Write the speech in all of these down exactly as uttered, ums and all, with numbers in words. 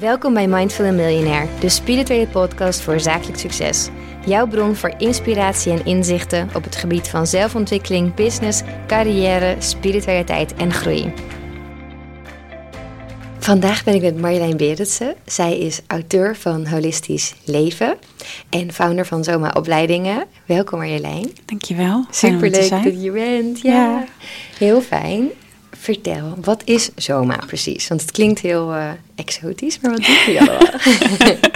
Welkom bij Mindful en Miljonair, de spirituele podcast voor zakelijk succes. Jouw bron voor inspiratie en inzichten op het gebied van zelfontwikkeling, business, carrière, spiritualiteit en groei. Vandaag ben ik met Marjolein Berendsen. Zij is auteur van Holistisch Leven en founder van Zoma Opleidingen. Welkom Marjolein. Dankjewel. Superleuk dat je bent. Ja, ja. Heel fijn. Vertel, wat is Zoma precies? Want het klinkt heel uh, exotisch, maar wat doet je allemaal?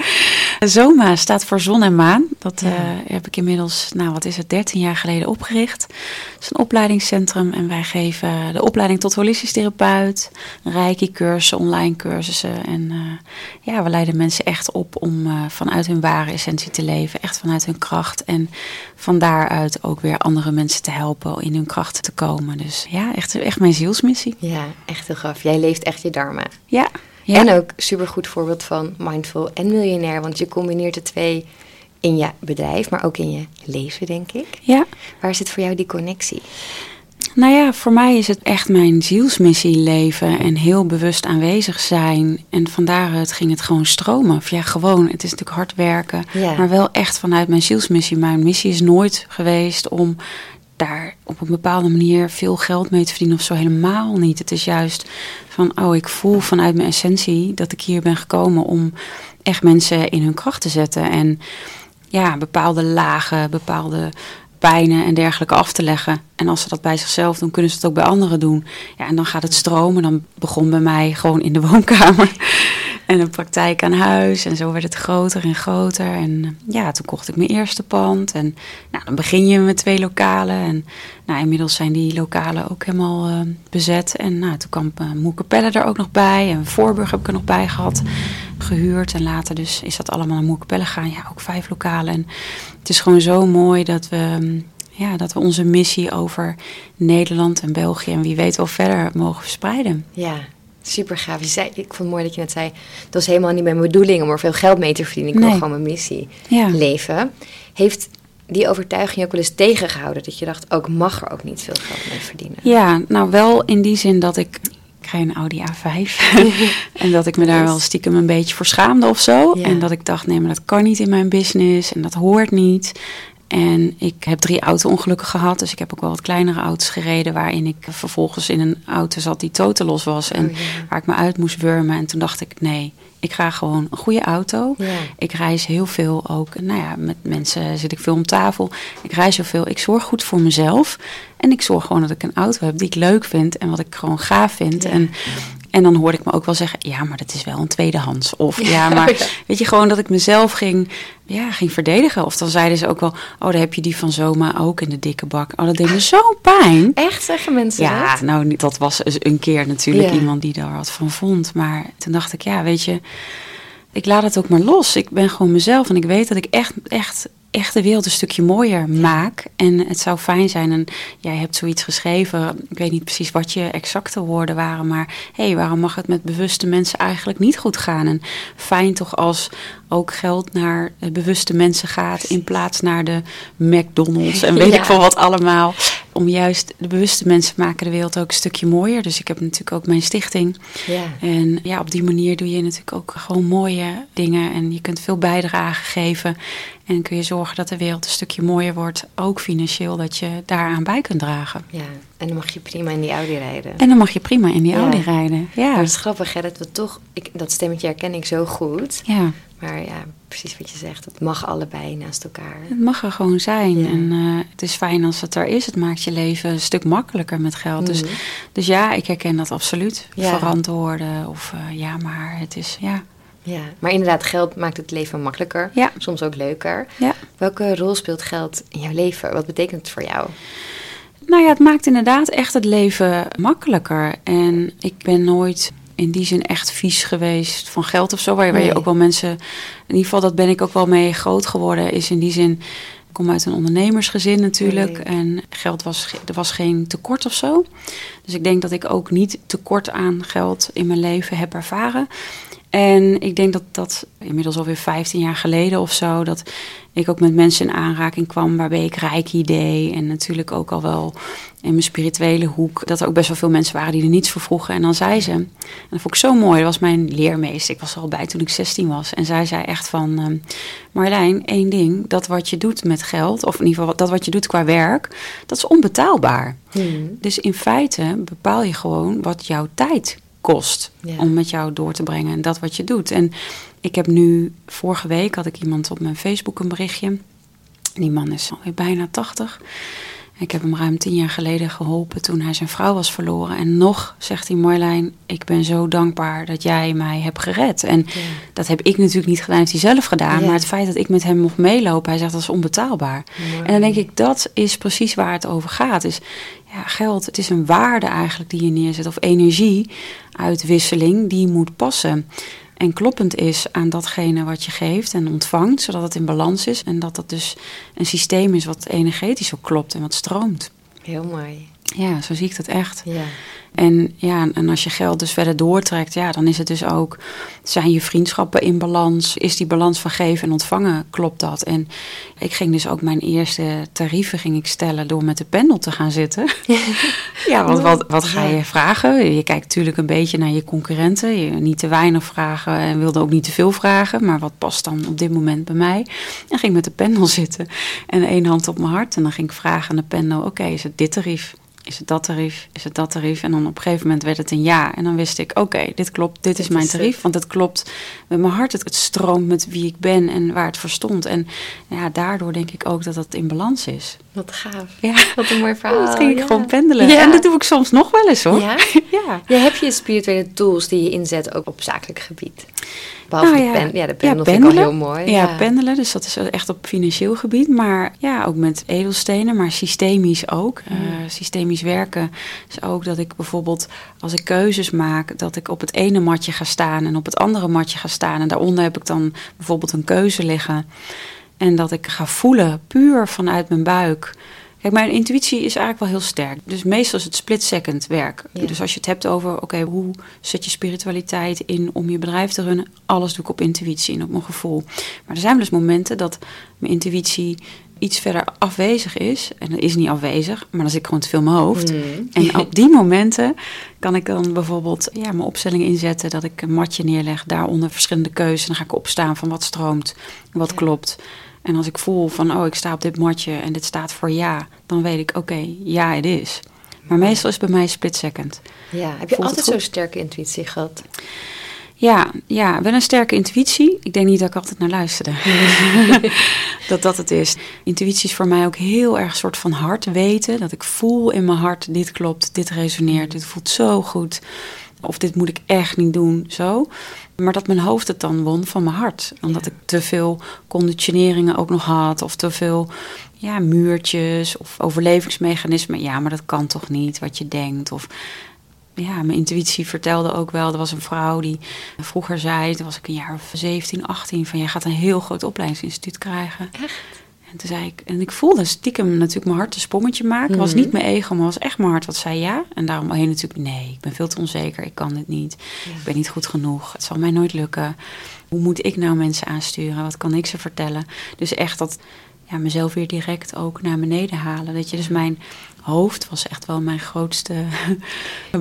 Zoma staat voor zon en maan. Dat ja. uh, heb ik inmiddels, nou wat is het, dertien jaar geleden opgericht. Het is een opleidingscentrum en wij geven de opleiding tot holistisch therapeut, Reiki-cursussen, online cursussen. En uh, ja, we leiden mensen echt op om uh, vanuit hun ware essentie te leven, echt vanuit hun kracht. En van daaruit ook weer andere mensen te helpen in hun krachten te komen. Dus ja, echt, echt mijn zielsmissie. Ja, echt heel gaaf. Jij leeft echt je dharma. Ja, ja. En ook supergoed voorbeeld van mindful en miljonair. Want je combineert de twee in je bedrijf, maar ook in je leven, denk ik. Ja. Waar zit voor jou die connectie? Nou ja, voor mij is het echt mijn zielsmissie leven en heel bewust aanwezig zijn. En van daaruit ging het gewoon stromen. Of ja, gewoon, het is natuurlijk hard werken. Ja. Maar wel echt vanuit mijn zielsmissie. Mijn missie is nooit geweest om daar op een bepaalde manier veel geld mee te verdienen of zo, helemaal niet. Het is juist van, oh, ik voel vanuit mijn essentie dat ik hier ben gekomen om echt mensen in hun kracht te zetten. En ja, bepaalde lagen, bepaalde pijnen en dergelijke af te leggen. En als ze dat bij zichzelf doen, kunnen ze het ook bij anderen doen. Ja, en dan gaat het stromen. Dan begon bij mij gewoon in de woonkamer en een praktijk aan huis. En zo werd het groter en groter. En ja, toen kocht ik mijn eerste pand. En nou, dan begin je met twee lokalen. En nou, inmiddels zijn die lokalen ook helemaal uh, bezet. En nou, toen kwam uh, Moerkapelle er ook nog bij. En Voorburg heb ik er nog bij gehad. Gehuurd. En later dus is dat allemaal naar Moerkapelle gaan. Ja, ook vijf lokalen. En het is gewoon zo mooi dat we... Ja, dat we onze missie over Nederland en België en wie weet wel verder mogen verspreiden. Ja, super gaaf. Je zei, ik vond het mooi dat je net zei, dat was helemaal niet mijn bedoeling om er veel geld mee te verdienen. Ik wil nee. gewoon mijn missie ja. leven. Heeft die overtuiging ook wel eens tegengehouden? Dat je dacht, ook mag er ook niet veel geld mee verdienen? Ja, nou wel in die zin dat ik... geen Audi A vijf. En dat ik me daar wel stiekem een beetje voor schaamde of zo. Ja. En dat ik dacht, nee, maar dat kan niet in mijn business. En dat hoort niet. En ik heb drie auto-ongelukken gehad. Dus ik heb ook wel wat kleinere auto's gereden. Waarin ik vervolgens in een auto zat die totaal los was. En oh, ja. waar ik me uit moest wurmen. En toen dacht ik, nee, ik ga gewoon een goede auto. Ja. Ik reis heel veel ook. Nou ja, met mensen zit ik veel om tafel. Ik reis heel veel. Ik zorg goed voor mezelf. En ik zorg gewoon dat ik een auto heb die ik leuk vind. En wat ik gewoon gaaf vind. Ja. En, en dan hoorde ik me ook wel zeggen, ja, maar dat is wel een tweedehands. Of ja, maar ja. weet je, gewoon dat ik mezelf ging, ja, ging verdedigen. Of dan zeiden ze ook wel, oh, daar heb je die van Zoma ook in de dikke bak. Oh, dat deed me zo pijn. Echt, zeggen mensen ja, dat? Ja, nou, dat was een keer natuurlijk ja. iemand die daar wat van vond. Maar toen dacht ik, ja, weet je, ik laat het ook maar los. Ik ben gewoon mezelf en ik weet dat ik echt, echt... echt de wereld een stukje mooier maak. En het zou fijn zijn. En jij hebt zoiets geschreven. Ik weet niet precies wat je exacte woorden waren. Maar hé, hey, waarom mag het met bewuste mensen eigenlijk niet goed gaan? En fijn toch als ook geld naar bewuste mensen gaat. In plaats naar de McDonald's. En weet ja. ik veel wat allemaal. Om juist de bewuste mensen maken de wereld ook een stukje mooier. Dus ik heb natuurlijk ook mijn stichting. Ja. En ja, op die manier doe je natuurlijk ook gewoon mooie dingen. En je kunt veel bijdragen geven. En kun je zorgen dat de wereld een stukje mooier wordt. Ook financieel, dat je daaraan bij kunt dragen. Ja, en dan mag je prima in die Audi rijden. En dan mag je prima in die ja. Audi rijden, ja. Maar het is grappig, hè, dat we toch... Ik, dat stemmetje herken ik zo goed. Ja. Maar ja, precies wat je zegt. Het mag allebei naast elkaar. Het mag er gewoon zijn. Ja. En uh, het is fijn als het er is. Het maakt je leven een stuk makkelijker met geld. Mm-hmm. Dus, dus ja, ik herken dat absoluut. Ja. Verantwoorden of uh, ja, maar het is... ja. Ja, maar inderdaad, geld maakt het leven makkelijker, ja. soms ook leuker. Ja. Welke rol speelt geld in jouw leven? Wat betekent het voor jou? Nou ja, het maakt inderdaad echt het leven makkelijker. En ik ben nooit in die zin echt vies geweest van geld of zo. Waar, waar je ook wel mensen, in ieder geval dat ben ik ook wel mee groot geworden, is in die zin... Ik kom uit een ondernemersgezin natuurlijk. Nee. En geld was, er was geen tekort of zo. Dus ik denk dat ik ook niet tekort aan geld in mijn leven heb ervaren. En ik denk dat dat inmiddels alweer vijftien jaar geleden of zo, dat ik ook met mensen in aanraking kwam waarbij ik Reiki deed. En natuurlijk ook al wel in mijn spirituele hoek, dat er ook best wel veel mensen waren die er niets voor vroegen. En dan zei ze, en dat vond ik zo mooi, dat was mijn leermeester. Ik was er al bij toen ik zestien was. En zij zei echt van, um, Marjolein, één ding, dat wat je doet met geld, of in ieder geval dat wat je doet qua werk, dat is onbetaalbaar. Hmm. Dus in feite bepaal je gewoon wat jouw tijd kost, ja, om met jou door te brengen en dat wat je doet. En ik heb nu, vorige week had ik iemand op mijn Facebook een berichtje. En die man is alweer bijna tachtig. Ik heb hem ruim tien jaar geleden geholpen toen hij zijn vrouw was verloren. En nog zegt hij, Marjolein, ik ben zo dankbaar dat jij mij hebt gered. En ja, dat heb ik natuurlijk niet gedaan, heeft hij zelf gedaan. Ja. Maar het feit dat ik met hem mocht meelopen, hij zegt, dat is onbetaalbaar. Ja. En dan denk ik, dat is precies waar het over gaat. Dus ja, geld, het is een waarde eigenlijk die je neerzet. Of energieuitwisseling die moet passen en kloppend is aan datgene wat je geeft en ontvangt, zodat het in balans is en dat dat dus een systeem is wat energetisch ook klopt en wat stroomt. Heel mooi. Ja, zo zie ik dat echt. Ja. En ja, en als je geld dus verder doortrekt, ja, dan is het dus ook, zijn je vriendschappen in balans? Is die balans van geven en ontvangen, klopt dat? En ik ging dus ook mijn eerste tarieven ging ik stellen door met de pendel te gaan zitten. Ja, want wat, wat ga je vragen? Je kijkt natuurlijk een beetje naar je concurrenten. Je niet te weinig vragen en wilde ook niet te veel vragen. Maar wat past dan op dit moment bij mij? En ging met de pendel zitten. En één hand op mijn hart. En dan ging ik vragen aan de pendel, oké, okay, is het dit tarief? Is het dat tarief? Is het dat tarief? En dan op een gegeven moment werd het een ja. En dan wist ik, oké, okay, dit klopt, dit is mijn tarief. Want het klopt met mijn hart. Het, het stroomt met wie ik ben en waar het voor stond. En ja, daardoor denk ik ook dat dat in balans is. Wat gaaf. Ja. Wat een mooi verhaal. Dat ging ik ja. gewoon pendelen. Ja. En dat doe ik soms nog wel eens, hoor. Ja? Ja. Ja, heb je spirituele tools die je inzet ook op zakelijk gebied? Behalve nou, ja. de, pen, ja, de pendel ja, vind ik al heel mooi. Ja, ja, pendelen. Dus dat is echt op financieel gebied. Maar ja, ook met edelstenen. Maar systemisch ook. Mm. Uh, systemisch werken is ook dat ik bijvoorbeeld, als ik keuzes maak, dat ik op het ene matje ga staan en op het andere matje ga staan. En daaronder heb ik dan bijvoorbeeld een keuze liggen. En dat ik ga voelen, puur vanuit mijn buik. Kijk, mijn intuïtie is eigenlijk wel heel sterk. Dus meestal is het split-second werk. Ja. Dus als je het hebt over, oké, okay, hoe zet je spiritualiteit in om je bedrijf te runnen? Alles doe ik op intuïtie en op mijn gevoel. Maar er zijn dus momenten dat mijn intuïtie iets verder afwezig is. En dat is niet afwezig, maar dan zit ik gewoon te veel in mijn hoofd. Mm. En op die momenten kan ik dan bijvoorbeeld ja, mijn opstelling inzetten, dat ik een matje neerleg, daaronder verschillende keuzes. En dan ga ik opstaan van wat stroomt, wat ja. klopt. En als ik voel van, oh, ik sta op dit matje en dit staat voor ja, dan weet ik, oké, okay, ja, het is. Maar meestal is het bij mij split second. Ja, heb je voelt altijd zo'n sterke intuïtie gehad? Ja, ja, wel een sterke intuïtie. Ik denk niet dat ik altijd naar luisterde. Nee. dat dat het is. Intuïtie is voor mij ook heel erg een soort van hart weten. Dat ik voel in mijn hart, dit klopt, dit resoneert, dit voelt zo goed. Of dit moet ik echt niet doen, zo. Maar dat mijn hoofd het dan won van mijn hart. Omdat ja. ik te veel conditioneringen ook nog had. Of te veel ja, muurtjes of overlevingsmechanismen. Ja, maar dat kan toch niet wat je denkt. Of ja, mijn intuïtie vertelde ook wel. Er was een vrouw die vroeger zei, toen was ik een jaar of zeventien, achttien... van jij gaat een heel groot opleidingsinstituut krijgen. Echt? En toen zei ik, en ik voelde stiekem natuurlijk mijn hart een spommetje maken. Het was niet mijn ego, maar was echt mijn hart wat zei ja. En daarom heen natuurlijk, nee, ik ben veel te onzeker, ik kan dit niet. Ja. Ik ben niet goed genoeg, het zal mij nooit lukken. Hoe moet ik nou mensen aansturen, wat kan ik ze vertellen? Dus echt dat, ja, mezelf weer direct ook naar beneden halen. Dat je dus mijn hoofd was echt wel mijn grootste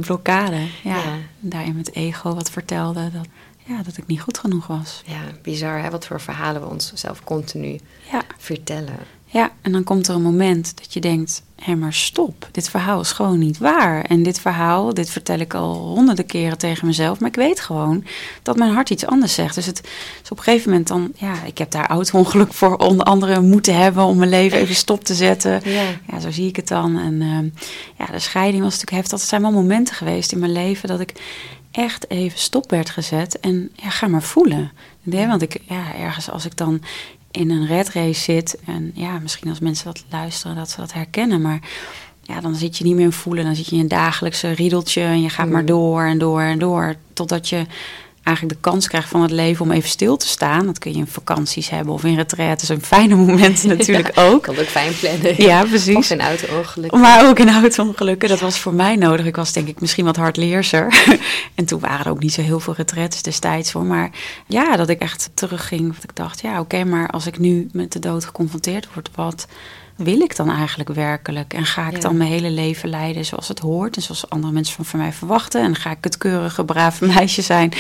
blokkade. Ja, ja. Daarin met ego wat vertelde, dat, ja, dat ik niet goed genoeg was. Ja, bizar hè, wat voor verhalen we onszelf continu ja. vertellen. Ja, en dan komt er een moment dat je denkt, hé, maar stop, dit verhaal is gewoon niet waar. En dit verhaal, dit vertel ik al honderden keren tegen mezelf, maar ik weet gewoon dat mijn hart iets anders zegt. Dus het is op een gegeven moment dan, ja, ik heb daar auto-ongeluk voor onder andere moeten hebben om mijn leven even stop te zetten. Ja, ja, zo zie ik het dan. En uh, ja, de scheiding was natuurlijk heftig. Dat zijn wel momenten geweest in mijn leven dat ik echt even stop werd gezet en ja, ga maar voelen. Nee, want ik, ja, ergens als ik dan in een red race zit en ja, misschien als mensen dat luisteren dat ze dat herkennen, maar ja, dan zit je niet meer in voelen, dan zit je in een dagelijkse riedeltje en je gaat mm. maar door en door en door totdat je eigenlijk de kans krijgt van het leven om even stil te staan. Dat kun je in vakanties hebben of in retraites en fijne momenten natuurlijk ja, ook. Kan ook fijn plannen. Ja, precies. Of in auto-ongelukken. Maar ook in auto-ongelukken. Dat ja. was voor mij nodig. Ik was denk ik misschien wat hardleerser. En toen waren er ook niet zo heel veel retraites destijds hoor. Maar ja, dat ik echt terugging. Dat ik dacht, ja oké, okay, maar als ik nu met de dood geconfronteerd word, wat wil ik dan eigenlijk werkelijk? En ga ik ja. dan mijn hele leven leiden zoals het hoort en zoals andere mensen van, van mij verwachten? En ga ik het keurige, brave meisje zijn,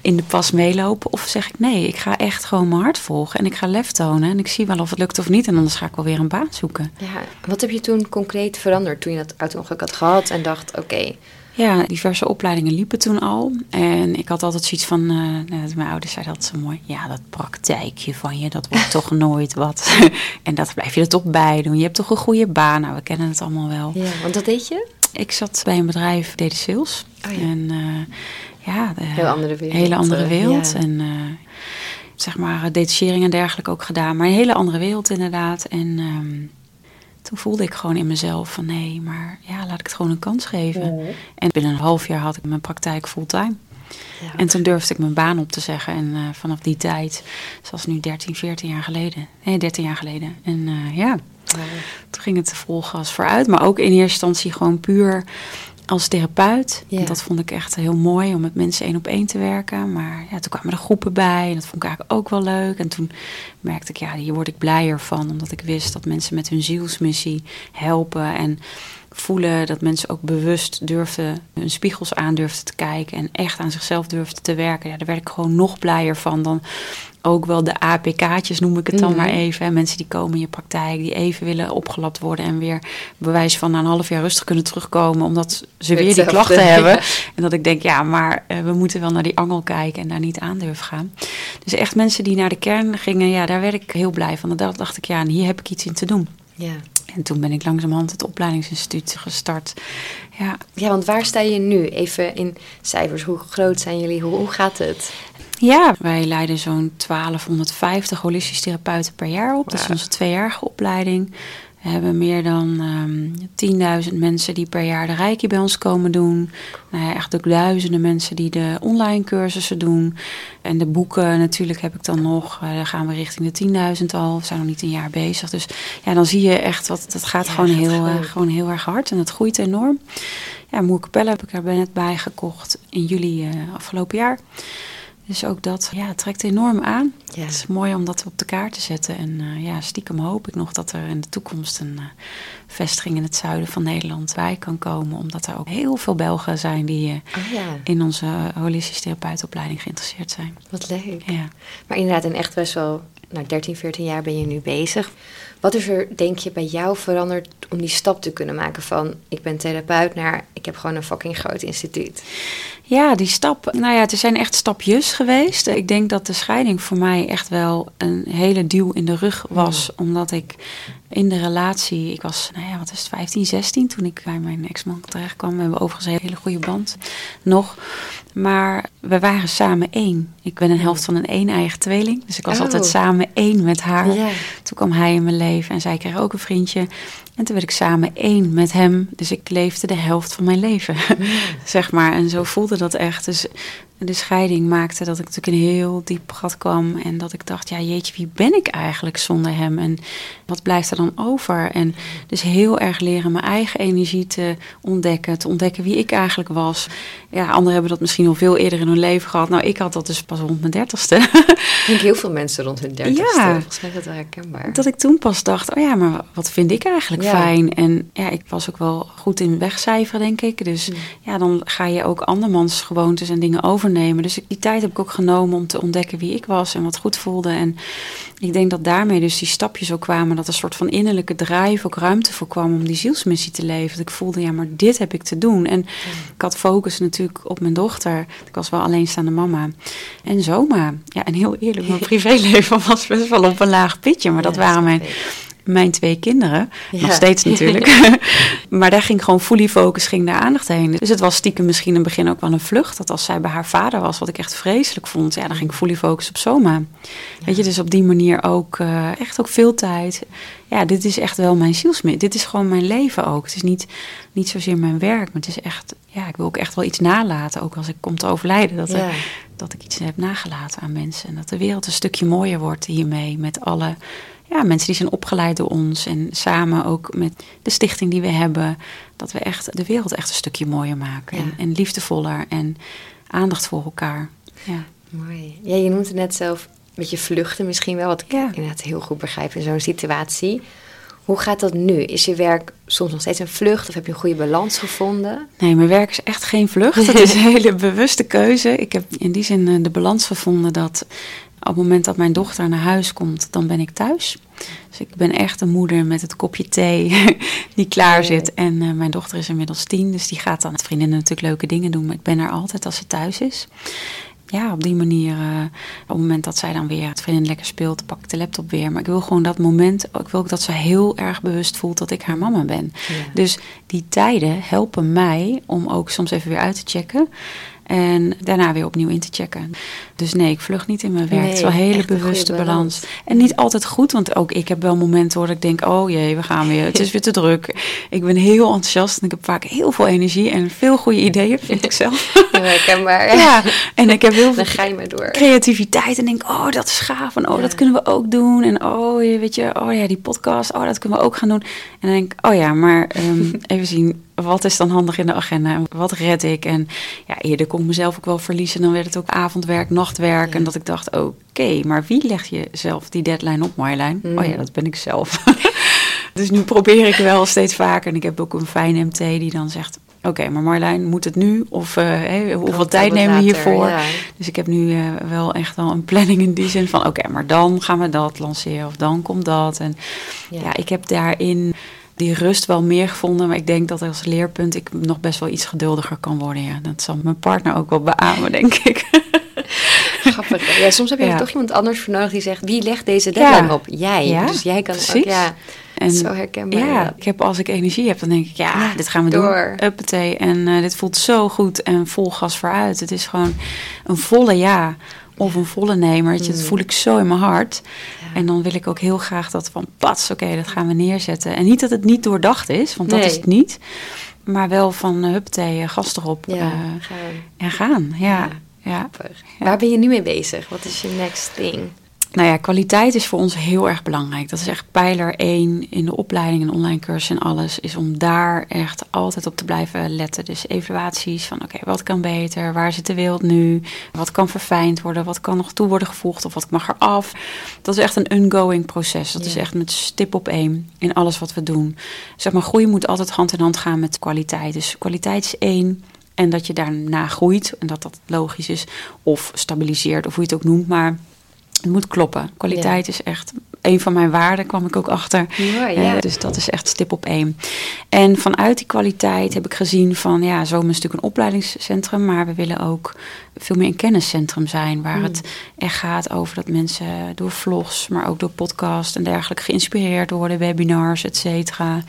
in de pas meelopen? Of zeg ik nee, ik ga echt gewoon mijn hart volgen en ik ga lef tonen en ik zie wel of het lukt of niet en anders ga ik wel weer een baan zoeken. Ja, wat heb je toen concreet veranderd toen je dat auto-ongeluk had gehad en dacht oké... Okay. Ja, diverse opleidingen liepen toen al. En ik had altijd zoiets van, uh, mijn ouders zeiden altijd zo mooi, ja, dat praktijkje van je, dat wordt toch nooit wat. En dat blijf je er toch bij doen. Je hebt toch een goede baan. Nou, we kennen het allemaal wel. Ja, want dat deed je? Ik zat bij een bedrijf, deed sales. Oh, ja. En uh, ja, de heel andere wereld. Hele andere wereld. Ja. En uh, zeg maar, detachering en dergelijke ook gedaan. Maar een hele andere wereld inderdaad. En Um, toen voelde ik gewoon in mezelf van nee, maar ja, laat ik het gewoon een kans geven. Ja. En binnen een half jaar had ik mijn praktijk fulltime. Ja. En toen durfde ik mijn baan op te zeggen. En uh, vanaf die tijd, zoals nu dertien, veertien jaar geleden. Nee, dertien jaar geleden. En uh, ja, ja, toen ging het vol gas vooruit. Maar ook in eerste instantie gewoon puur als therapeut. Ja. En dat vond ik echt heel mooi om met mensen één op één te werken. Maar ja, toen kwamen er groepen bij en dat vond ik eigenlijk ook wel leuk. En toen merkte ik, ja, hier word ik blijer van. Omdat ik wist dat mensen met hun zielsmissie helpen en voelen dat mensen ook bewust durfden, hun spiegels aan durfden te kijken en echt aan zichzelf durfden te werken. Ja, daar werd ik gewoon nog blijer van dan ook wel de A P K'tjes, noem ik het dan mm-hmm. maar even. Hè. Mensen die komen in je praktijk, die even willen opgelapt worden en weer bewijs van na een half jaar rustig kunnen terugkomen, omdat ze weer Hetzelfde. die klachten hebben. Ja. En dat ik denk, ja, maar uh, we moeten wel naar die angel kijken en daar niet aan durven gaan. Dus echt mensen die naar de kern gingen, ja, daar werd ik heel blij van. En daar dacht ik, ja, en hier heb ik iets in te doen. Ja. En toen ben ik langzamerhand het opleidingsinstituut gestart. Ja. Ja, want waar sta je nu? Even in cijfers, hoe groot zijn jullie? Hoe, hoe gaat het? Ja, wij leiden zo'n twaalfhonderdvijftig holistisch therapeuten per jaar op. Wow. Dat is onze tweejarige opleiding. We hebben meer dan um, tienduizend mensen die per jaar de Reiki bij ons komen doen. Nou ja, echt ook duizenden mensen die de online cursussen doen. En de boeken natuurlijk heb ik dan nog. Uh, dan gaan we richting de tienduizend al. We zijn nog niet een jaar bezig. Dus ja, dan zie je echt, wat, dat gaat ja, gewoon, heel, uh, gewoon heel erg hard. En dat groeit enorm. Ja, Moerkapelle heb ik er net bij gekocht in juli uh, afgelopen jaar. Dus ook dat ja, trekt enorm aan. Ja. Het is mooi om dat op de kaart te zetten. En uh, ja, stiekem hoop ik nog dat er in de toekomst een uh, vestiging in het zuiden van Nederland bij kan komen. Omdat er ook heel veel Belgen zijn die uh, oh, ja. in onze holistische therapeutopleiding geïnteresseerd zijn. Wat leuk. Ja. Maar inderdaad, en echt best wel, nou, dertien, veertien jaar ben je nu bezig. Wat is er, denk je, bij jou veranderd om die stap te kunnen maken van ik ben therapeut naar ik heb gewoon een fucking groot instituut? Ja, die stap, nou ja, er zijn echt stapjes geweest. Ik denk dat de scheiding voor mij echt wel een hele duw in de rug was. Mm. Omdat ik in de relatie, ik was, nou ja, wat is het, vijftien, zestien toen ik bij mijn ex-man terecht kwam. We hebben overigens een hele goede band nog. Maar we waren samen één. Ik ben een helft van een een-eigen tweeling. Dus ik was oh. altijd samen één met haar. Yeah. Toen kwam hij in mijn leven en zij kreeg ook een vriendje. En toen werd ik samen één met hem. Dus ik leefde de helft van mijn leven. Mm. zeg maar. En zo voelde dat echt. Dus de scheiding maakte dat ik natuurlijk een heel diep gat kwam. En dat ik dacht, ja jeetje, wie ben ik eigenlijk zonder hem? En wat blijft er dan over? En dus heel erg leren mijn eigen energie te ontdekken. Te ontdekken wie ik eigenlijk was. Ja, anderen hebben dat misschien al veel eerder in hun leven gehad. Nou, ik had dat dus pas rond mijn dertigste. Ik denk heel veel mensen rond hun dertigste. Ja, volgens mij is dat wel herkenbaar. Dat ik toen pas dacht, oh ja, maar wat vind ik eigenlijk ja. fijn? En ja, ik was ook wel goed in wegcijferen, denk ik. Dus mm. ja, dan ga je ook andermans gewoontes en dingen over. Nemen. Dus die tijd heb ik ook genomen om te ontdekken wie ik was en wat goed voelde. En ik denk dat daarmee dus die stapjes ook kwamen. Dat er een soort van innerlijke drijf ook ruimte voor kwam om die zielsmissie te leven. Dat ik voelde, ja, maar dit heb ik te doen. En ja. ik had focus natuurlijk op mijn dochter. Ik was wel alleenstaande mama. En Zoma. Ja, en heel eerlijk, mijn privéleven was best wel op een laag pitje. Maar ja, dat waren mijn mijn twee kinderen. Ja. Nog steeds natuurlijk. Maar daar ging gewoon fully focus, ging daar aandacht heen. Dus het was stiekem misschien in het begin ook wel een vlucht. Dat als zij bij haar vader was, wat ik echt vreselijk vond. Ja, dan ging ik fully focus op Zoma. Ja. Weet je, dus op die manier ook uh, echt ook veel tijd. Ja, dit is echt wel mijn zielsmissie. Dit is gewoon mijn leven ook. Het is niet, niet zozeer mijn werk, maar het is echt... Ja, ik wil ook echt wel iets nalaten, ook als ik kom te overlijden. Dat, ja. er, dat ik iets heb nagelaten aan mensen. En dat de wereld een stukje mooier wordt hiermee. Met alle ja, mensen die zijn opgeleid door ons. En samen ook met de stichting die we hebben. Dat we echt de wereld echt een stukje mooier maken. Ja. En, en liefdevoller en aandacht voor elkaar. Ja. Mooi. Ja, je noemt het net zelf een beetje vluchten misschien wel. Wat ik ja. inderdaad heel goed begrijp in zo'n situatie. Hoe gaat dat nu? Is je werk soms nog steeds een vlucht of heb je een goede balans gevonden? Nee, mijn werk is echt geen vlucht. Dat is een hele bewuste keuze. Ik heb in die zin de balans gevonden dat op het moment dat mijn dochter naar huis komt, dan ben ik thuis. Dus ik ben echt een moeder met het kopje thee die klaar zit. En uh, mijn dochter is inmiddels tien, dus die gaat dan met vriendinnen natuurlijk leuke dingen doen. Maar ik ben er altijd als ze thuis is. Ja, op die manier, uh, op het moment dat zij dan weer het vriendin lekker speelt, pak ik de laptop weer. Maar ik wil gewoon dat moment, ik wil ook dat ze heel erg bewust voelt dat ik haar mama ben. Ja. Dus die tijden helpen mij om ook soms even weer uit te checken. En daarna weer opnieuw in te checken. Dus nee, ik vlucht niet in mijn werk. Nee, het is wel een hele bewuste een balans. balans. En niet altijd goed, want ook ik heb wel momenten hoor dat ik denk... oh jee, we gaan weer, het is weer te druk. Ik ben heel enthousiast en ik heb vaak heel veel energie... en veel goede ideeën, vind ik zelf. Ja, herkenbaar. Ja, en ik heb heel veel ga je maar door. creativiteit. En denk, oh, dat is gaaf. En oh, ja. dat kunnen we ook doen. En oh, weet je, oh ja, die podcast, oh, dat kunnen we ook gaan doen. En dan denk ik, oh ja, maar um, even zien... wat is dan handig in de agenda en wat red ik? En ja, eerder kon ik mezelf ook wel verliezen. Dan werd het ook avondwerk, nachtwerk. Ja. En dat ik dacht, oké, okay, maar wie legt je zelf die deadline op, Marjolein? Mm. Oh ja, dat ben ik zelf. Dus nu probeer ik wel steeds vaker. En ik heb ook een fijne M T die dan zegt... oké, okay, maar Marjolein, moet het nu? Of uh, hey, hoeveel tijd nemen we hiervoor? Ja. Dus ik heb nu uh, wel echt al een planning in die zin van... oké, okay, maar dan gaan we dat lanceren of dan komt dat. En ja, ja ik heb daarin... die rust wel meer gevonden, maar ik denk dat als leerpunt ik nog best wel iets geduldiger kan worden. Ja. Dat zal mijn partner ook wel beamen, denk ik. Grappig. Ja, soms heb je ja. toch iemand anders voor nodig die zegt, wie legt deze deadline ja. op? Jij. Ja, dus jij kan het ook, ja. En zo herkenbaar. Ja, dat. Ik heb, als ik energie heb, dan denk ik, ja, ja dit gaan we door. doen. Uppatee. En uh, dit voelt zo goed en vol gas vooruit. Het is gewoon een volle ja. Of een volle nemer, mm. dat voel ik zo in mijn hart. Ja. En dan wil ik ook heel graag dat van pats, oké, okay, dat gaan we neerzetten. En niet dat het niet doordacht is, want nee. dat is het niet. Maar wel van uh, huppatee, gas erop ja, uh, gaan. en gaan. Ja, ja. Ja. Waar ben je nu mee bezig? Wat is je next thing? Nou ja, kwaliteit is voor ons heel erg belangrijk. Dat is echt pijler één in de opleiding en online cursus en alles. Is om daar echt altijd op te blijven letten. Dus evaluaties van oké, okay, wat kan beter? Waar zit de wereld nu? Wat kan verfijnd worden? Wat kan nog toe worden gevoegd? Of wat mag er af? Dat is echt een ongoing proces. Dat ja. is echt met stip op één in alles wat we doen. Zeg maar, groei moet altijd hand in hand gaan met kwaliteit. Dus kwaliteit is één. En dat je daarna groeit. En dat dat logisch is. Of stabiliseert, of hoe je het ook noemt. Maar... het moet kloppen. Kwaliteit ja. is echt een van mijn waarden, kwam ik ook achter. Ja, ja. Uh, dus dat is echt stip op één. En vanuit die kwaliteit heb ik gezien van... ja, Zoma is natuurlijk een opleidingscentrum... maar we willen ook veel meer een kenniscentrum zijn... waar mm. het echt gaat over dat mensen door vlogs... maar ook door podcasts en dergelijke geïnspireerd worden... webinars, et cetera.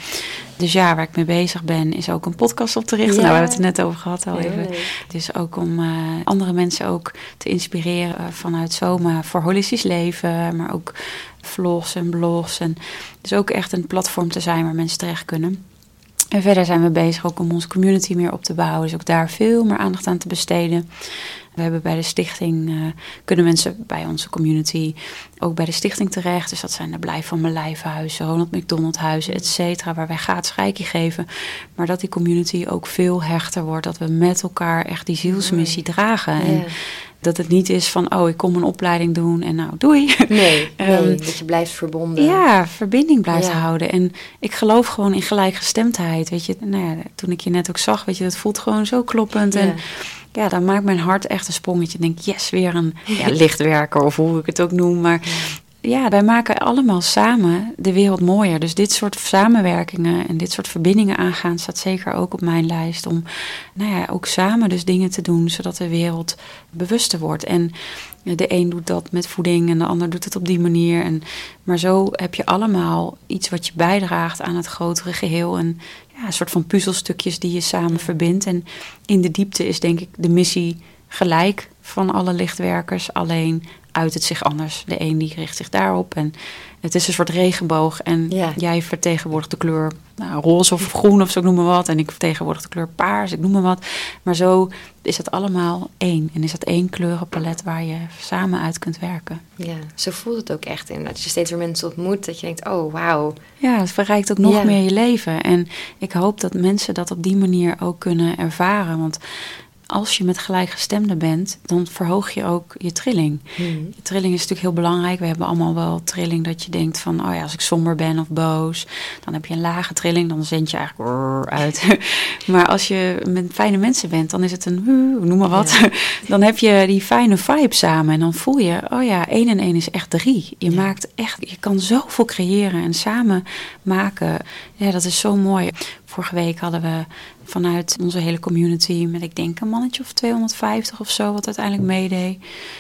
Dus ja, waar ik mee bezig ben... is ook een podcast op te richten. Ja. Nou, we hebben het er net over gehad al even. Dus ook om uh, andere mensen ook te inspireren... Uh, vanuit Zoma voor holistisch leven... maar ook... vlogs en blogs. En dus ook echt een platform te zijn waar mensen terecht kunnen. En verder zijn we bezig ook om onze community meer op te bouwen. Dus ook daar veel meer aandacht aan te besteden. We hebben bij de stichting, uh, kunnen mensen bij onze community ook bij de stichting terecht. Dus dat zijn de Blijf van Mijn Lijfhuizen, Ronald McDonald Huizen, et cetera. Waar wij gratis reiki geven. Maar dat die community ook veel hechter wordt. Dat we met elkaar echt die zielsmissie nee. dragen. Ja. En dat het niet is van, oh, ik kom een opleiding doen en nou, doei. Nee, nee um, dat je blijft verbonden. Ja, verbinding blijft ja. houden. En ik geloof gewoon in gelijkgestemdheid, weet je. Nou ja, toen ik je net ook zag, weet je, dat voelt gewoon zo kloppend. Ja. En ja, dan maakt mijn hart echt een sprongetje. Ik denk, yes, weer een ja, lichtwerker of hoe ik het ook noem. Maar ja. ja, wij maken allemaal samen de wereld mooier. Dus dit soort samenwerkingen en dit soort verbindingen aangaan staat zeker ook op mijn lijst. Om nou ja, ook samen dus dingen te doen, zodat de wereld bewuster wordt. En de een doet dat met voeding en de ander doet het op die manier. En, maar zo heb je allemaal iets wat je bijdraagt aan het grotere geheel. En ja, een soort van puzzelstukjes die je samen verbindt. En in de diepte is denk ik de missie gelijk van alle lichtwerkers, alleen uit het zich anders. De een die richt zich daarop en het is een soort regenboog en ja. Jij vertegenwoordigt de kleur nou, roze of groen of zo, ik noem maar wat. En ik vertegenwoordig de kleur paars, ik noem maar wat. Maar zo is dat allemaal één. En is dat één kleurenpalet waar je samen uit kunt werken. Ja, zo voelt het ook echt inderdaad. Als je steeds weer mensen ontmoet, dat je denkt, oh wauw. Ja, het verrijkt ook nog ja. meer je leven. En ik hoop dat mensen dat op die manier ook kunnen ervaren, want als je met gelijkgestemden bent, dan verhoog je ook je trilling. Mm. Je trilling is natuurlijk heel belangrijk. We hebben allemaal wel trilling dat je denkt van, oh ja, als ik somber ben of boos, dan heb je een lage trilling, dan zend je eigenlijk uit. Maar als je met fijne mensen bent, dan is het een, noem maar wat. Ja. Dan heb je die fijne vibe samen en dan voel je, oh ja, één en één is echt drie. Je ja. maakt echt, je kan zoveel creëren en samen maken. Ja, dat is zo mooi. Vorige week hadden we vanuit onze hele community met, ik denk, een mannetje of tweehonderdvijftig of zo, wat uiteindelijk meedeed.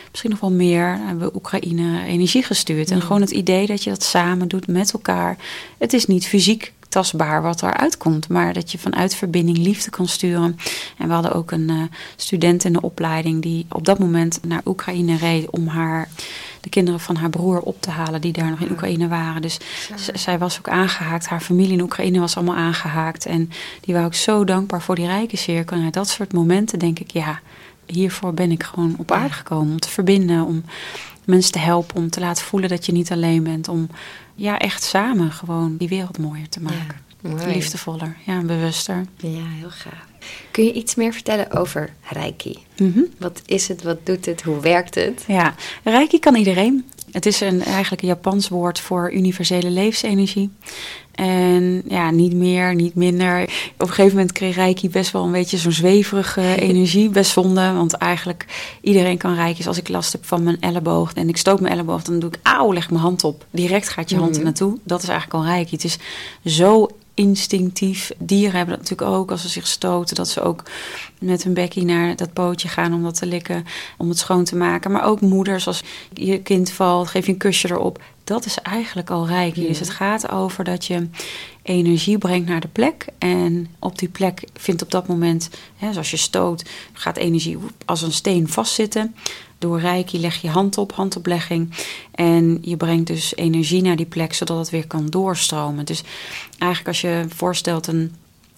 Misschien nog wel meer. Dan hebben we Oekraïne energie gestuurd. Ja. En gewoon het idee dat je dat samen doet met elkaar. Het is niet fysiek tastbaar wat eruit komt, maar dat je vanuit verbinding liefde kan sturen. En we hadden ook een uh, student in de opleiding die op dat moment naar Oekraïne reed om haar, de kinderen van haar broer op te halen die daar nog in Oekraïne waren. Dus ja. z- zij was ook aangehaakt. Haar familie in Oekraïne was allemaal aangehaakt. En die waren ook zo dankbaar voor die Reiki-cirkel. En uit dat soort momenten denk ik, ja, hiervoor ben ik gewoon op aarde gekomen. Om te verbinden, om mensen te helpen, om te laten voelen dat je niet alleen bent. Om ja, echt samen gewoon die wereld mooier te maken. Ja, liefdevoller, ja, en bewuster. Ja, heel gaaf. Kun je iets meer vertellen over Reiki? Mm-hmm. Wat is het, wat doet het, hoe werkt het? Ja, Reiki kan iedereen. Het is een, eigenlijk een Japans woord voor universele levensenergie. En ja, niet meer, niet minder. Op een gegeven moment kreeg Reiki best wel een beetje zo'n zweverige energie. Best zonde, want eigenlijk iedereen kan Reiki. Dus als ik last heb van mijn elleboog en ik stoot mijn elleboog, dan doe ik, auw, leg mijn hand op. Direct gaat je hand er naartoe. Dat is eigenlijk al Reiki. Het is zo instinctief. Dieren hebben dat natuurlijk ook, als ze zich stoten, dat ze ook met hun bekkie naar dat pootje gaan om dat te likken, om het schoon te maken. Maar ook moeders, als je kind valt, geef je een kusje erop. Dat is eigenlijk al Reiki. Ja. Dus het gaat over dat je energie brengt naar de plek. En op die plek vindt op dat moment, hè, zoals je stoot, gaat energie als een steen vastzitten. Door Reiki leg je hand op, handoplegging. En je brengt dus energie naar die plek, zodat het weer kan doorstromen. Dus eigenlijk als je voorstelt een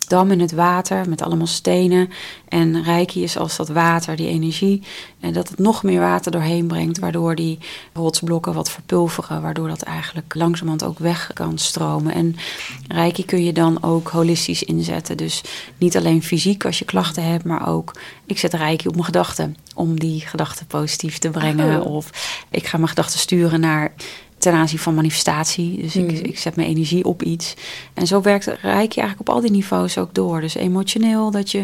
dam in het water met allemaal stenen. En Reiki is als dat water, die energie. En dat het nog meer water doorheen brengt, waardoor die rotsblokken wat verpulveren. Waardoor dat eigenlijk langzamerhand ook weg kan stromen. En Reiki kun je dan ook holistisch inzetten. Dus niet alleen fysiek als je klachten hebt, maar ook, ik zet Reiki op mijn gedachten. Om die gedachten positief te brengen. Oh. Of ik ga mijn gedachten sturen naar, ten aanzien van manifestatie. Dus mm. ik, ik zet mijn energie op iets. En zo werkt Reiki eigenlijk op al die niveaus ook door. Dus emotioneel, dat je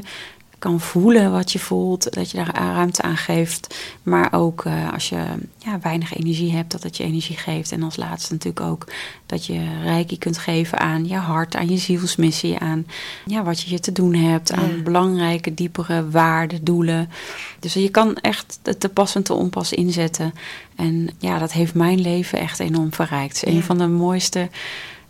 kan voelen wat je voelt, dat je daar ruimte aan geeft. Maar ook uh, als je ja, weinig energie hebt, dat het je energie geeft. En als laatste natuurlijk ook dat je Reiki kunt geven aan je hart, aan je zielsmissie, aan ja, wat je hier te doen hebt, aan ja. belangrijke, diepere waarden, doelen. Dus je kan echt het te pas en te onpas inzetten. En ja, dat heeft mijn leven echt enorm verrijkt. Het is ja. een van de mooiste,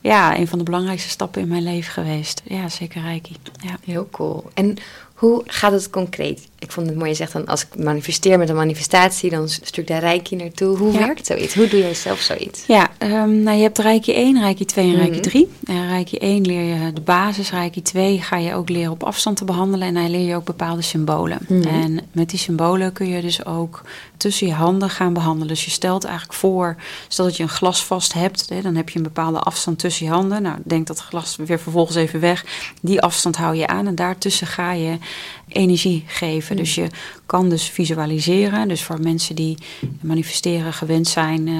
ja, een van de belangrijkste stappen in mijn leven geweest. Ja, zeker Reiki. Ja. Heel cool. En hoe gaat het concreet? Ik vond het mooi, je zegt dan, als ik manifesteer met een manifestatie, dan stuur ik daar Reiki naartoe. Hoe ja. werkt zoiets? Hoe doe jij zelf zoiets? Ja, um, nou, je hebt Reiki één, Reiki twee en mm-hmm. Reiki drie. En Reiki één leer je de basis. Reiki twee ga je ook leren op afstand te behandelen. En hij leer je ook bepaalde symbolen. Mm-hmm. En met die symbolen kun je dus ook tussen je handen gaan behandelen. Dus je stelt eigenlijk voor, stel dat je een glas vast hebt, hè, dan heb je een bepaalde afstand tussen je handen. Nou, denk dat glas weer vervolgens even weg. Die afstand hou je aan en daartussen ga je energie geven. Dus je kan dus visualiseren. Dus voor mensen die manifesteren gewend zijn, eh,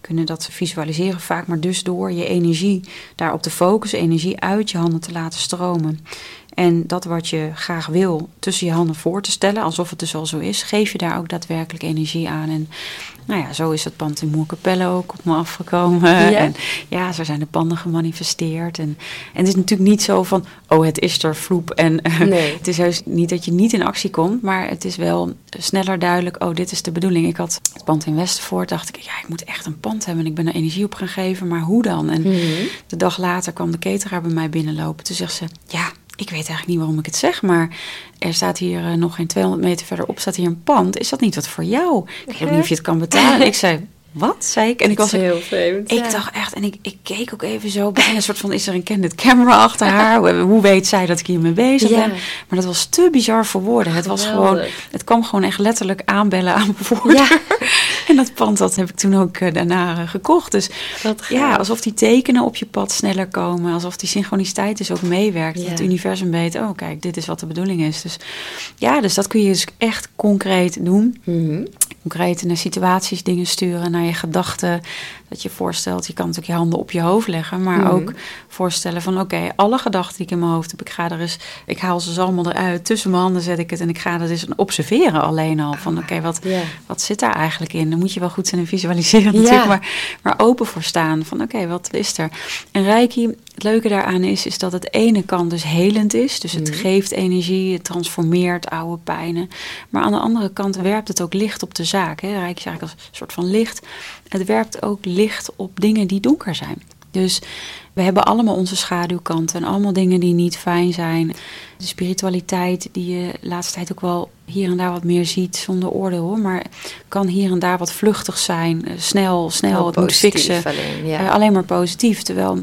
kunnen dat visualiseren vaak. Maar dus door je energie daarop te focussen, energie uit je handen te laten stromen. En dat wat je graag wil tussen je handen voor te stellen, alsof het dus al zo is, geef je daar ook daadwerkelijk energie aan. En nou ja, zo is dat pand in Moerkapelle ook op me afgekomen. Ja. En ja, zo zijn de panden gemanifesteerd. En, en het is natuurlijk niet zo van, oh het is er vloep. En nee. Het is juist niet dat je niet in actie komt, maar het is wel sneller duidelijk, oh dit is de bedoeling. Ik had het pand in Westervoort, dacht ik, ja ik moet echt een pand hebben. En ik ben er energie op gaan geven, maar hoe dan? En mm-hmm. de dag later kwam de cateraar bij mij binnenlopen. Toen zegt ze, ja... ik weet eigenlijk niet waarom ik het zeg, maar er staat hier uh, nog geen tweehonderd meter verderop staat hier een pand. Is dat niet wat voor jou? Ik weet niet of je het kan betalen. Ik zei, wat? Zei ik. En ik was heel vreemd. Ik ja. dacht echt, en ik, ik keek ook even zo bijna een soort van, is er een candid camera achter haar? Hoe, hoe weet zij dat ik hiermee bezig ja. ben? Maar dat was te bizar voor woorden. Het was Geweldig. gewoon, het kwam gewoon echt letterlijk aanbellen aan mijn voordeur. Ja. En dat pand, dat heb ik toen ook uh, daarna uh, gekocht. Dus ja, alsof die tekenen op je pad sneller komen. Alsof die synchroniciteit dus ook meewerkt. Ja. Dat het universum weet, oh kijk, dit is wat de bedoeling is. Dus ja, dus dat kun je dus echt concreet doen. Mm-hmm. Concreet naar situaties dingen sturen, naar je gedachten. Dat je voorstelt, je kan natuurlijk je handen op je hoofd leggen. Maar mm-hmm. ook voorstellen van, oké, okay, alle gedachten die ik in mijn hoofd heb. Ik ga er eens, ik haal ze allemaal eruit. Tussen mijn handen zet ik het en ik ga er eens observeren alleen al. Van oké, okay, wat, yeah. wat zit daar eigenlijk in? Dan moet je wel goed zijn en visualiseren natuurlijk, ja. maar, maar open voor staan. Van oké, okay, wat is er? En Reiki, het leuke daaraan is, is dat het ene kant dus helend is. Dus het mm. geeft energie, het transformeert oude pijnen. Maar aan de andere kant werpt het ook licht op de zaak. Hè? Reiki is eigenlijk als een soort van licht. Het werpt ook licht op dingen die donker zijn. Dus we hebben allemaal onze schaduwkanten en allemaal dingen die niet fijn zijn. De spiritualiteit die je de laatste tijd ook wel hier en daar wat meer ziet, zonder oordeel hoor. Maar kan hier en daar wat vluchtig zijn, snel, snel, oh, het moet fixen. Alleen, ja. uh, alleen maar positief, terwijl...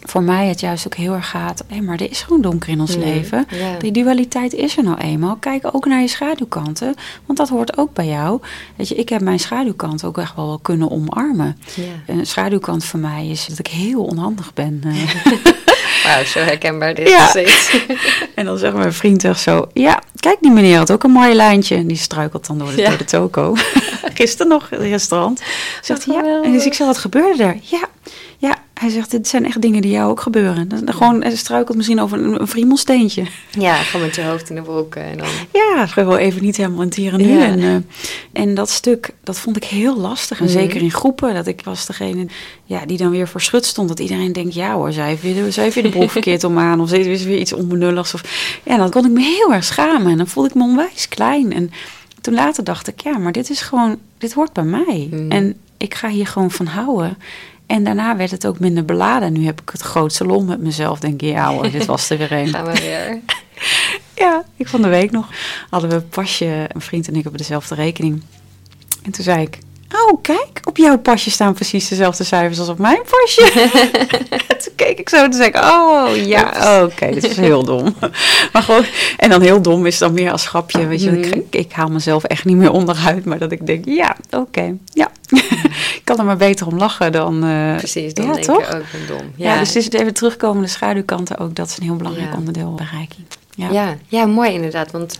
voor mij het juist ook heel erg gaat... hé, maar er is gewoon donker in ons nee, leven. Ja. Die dualiteit is er nou eenmaal. Kijk ook naar je schaduwkanten. Want dat hoort ook bij jou. Weet je, ik heb mijn schaduwkant ook echt wel kunnen omarmen. Ja. Een schaduwkant voor mij is dat ik heel onhandig ben. Wauw, zo herkenbaar dit ja. steeds. En dan zegt mijn vriend echt zo... ja, kijk die meneer had ook een mooi lijntje. Die struikelt dan door de, ja. door de toko. Gisteren nog, in het restaurant. Zegt hij, ja. En dus ik zeg, wat gebeurde er? Ja, ja. Hij zegt, dit zijn echt dingen die jou ook gebeuren. Dan, dan gewoon hij struikelt misschien over een, een friemelsteentje. Ja, gewoon met je hoofd in de wolken. En dan... ja, dat gewoon even niet helemaal in het hier en nu. Ja. En, uh, en dat stuk, dat vond ik heel lastig. En mm-hmm. zeker in groepen, dat ik was degene ja, die dan weer voor schut stond. Dat iedereen denkt, ja hoor, zij heeft weer, zij heeft weer de broek verkeerd om aan. Of ze is weer iets onbenulligs. Of, ja, dan kon ik me heel erg schamen. En dan voelde ik me onwijs klein. En toen later dacht ik, ja, maar dit is gewoon, dit hoort bij mij. Mm. En ik ga hier gewoon van houden. En daarna werd het ook minder beladen. Nu heb ik het grootste lol met mezelf. Denk ik, ja hoor, dit was er weer een. Gaan we weer. Ja, ik van de week nog hadden we een pasje. Een vriend en ik op dezelfde rekening. En toen zei ik, oh kijk, op jouw pasje staan precies dezelfde cijfers als op mijn pasje. Toen keek ik zo en toen zei ik, oh ja, oké, okay, dit is heel dom. Maar gewoon, en dan heel dom is dan meer als grapje. Weet je, mm. ik, ik haal mezelf echt niet meer onderuit, maar dat ik denk, ja, oké, okay, ja. Ik kan er maar beter om lachen dan... Uh, precies, dan ja, denk toch? Ik ook een dom. Ja. Ja, dus dit is even terugkomende schaduwkanten ook, dat is een heel belangrijk ja. onderdeel bij Reiki. Ja. Ja, ja, mooi inderdaad, want...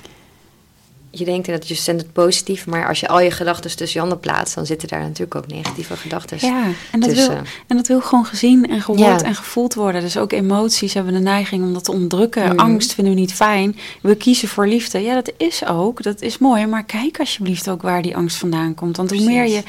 je denkt dat je zendt het positief, maar als je al je gedachten tussen je handen plaatst, dan zitten daar natuurlijk ook negatieve gedachten ja, en dat tussen. Wil, en dat wil gewoon gezien en gehoord ja. en gevoeld worden. Dus ook emoties hebben de neiging om dat te onderdrukken. Mm-hmm. Angst vinden we niet fijn. We kiezen voor liefde. Ja, dat is ook. Dat is mooi. Maar kijk alsjeblieft ook waar die angst vandaan komt. Want Precies. hoe meer je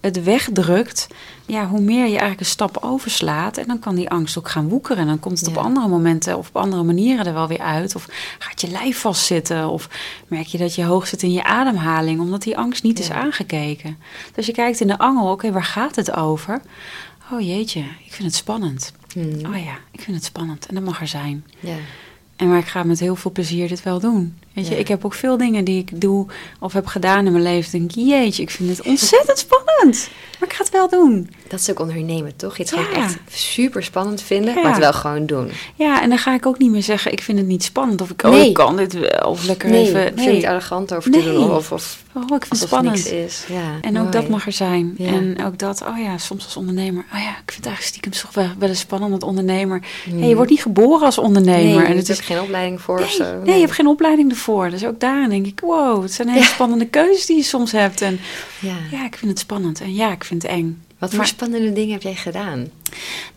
het wegdrukt, ja, hoe meer je eigenlijk een stap overslaat... en dan kan die angst ook gaan woekeren. En dan komt het ja. op andere momenten of op andere manieren er wel weer uit. Of gaat je lijf vastzitten. Of merk je dat je hoog zit in je ademhaling... omdat die angst niet ja. is aangekeken. Dus je kijkt in de angel, oké, okay, waar gaat het over? Oh jeetje, ik vind het spannend. Hmm. Oh ja, ik vind het spannend. En dat mag er zijn. Ja. En maar ik ga met heel veel plezier dit wel doen. Weet je, ja. ik heb ook veel dingen die ik doe of heb gedaan in mijn leven. Denk ik, jeetje, ik vind het ontzettend spannend. Maar ik ga het wel doen. Dat is ook ondernemen, toch? Iets ja. gewoon echt super spannend vinden, ja. maar het wel gewoon doen. Ja, en dan ga ik ook niet meer zeggen, ik vind het niet spannend. Of ik, nee. oh, ik kan dit wel. Of lekker nee. even. Nee, ik vind het niet arrogant over te nee. doen. Of, of oh, ik vind het spannend. Niks is. Ja. En ook Mooi. dat mag er zijn. Ja. En ook dat, oh ja, soms als ondernemer. Oh ja, ik vind het eigenlijk stiekem toch wel, wel eens spannend als ondernemer. Mm. Hey, je wordt niet geboren als ondernemer. Nee, en het is geen opleiding voor nee, of zo. Nee, nee, je hebt geen opleiding ervoor. Voor. Dus ook daarin denk ik, wow, het zijn hele ja. spannende keuzes die je soms hebt. En ja. ja, ik vind het spannend en ja, ik vind het eng. Wat maar, voor spannende dingen heb jij gedaan?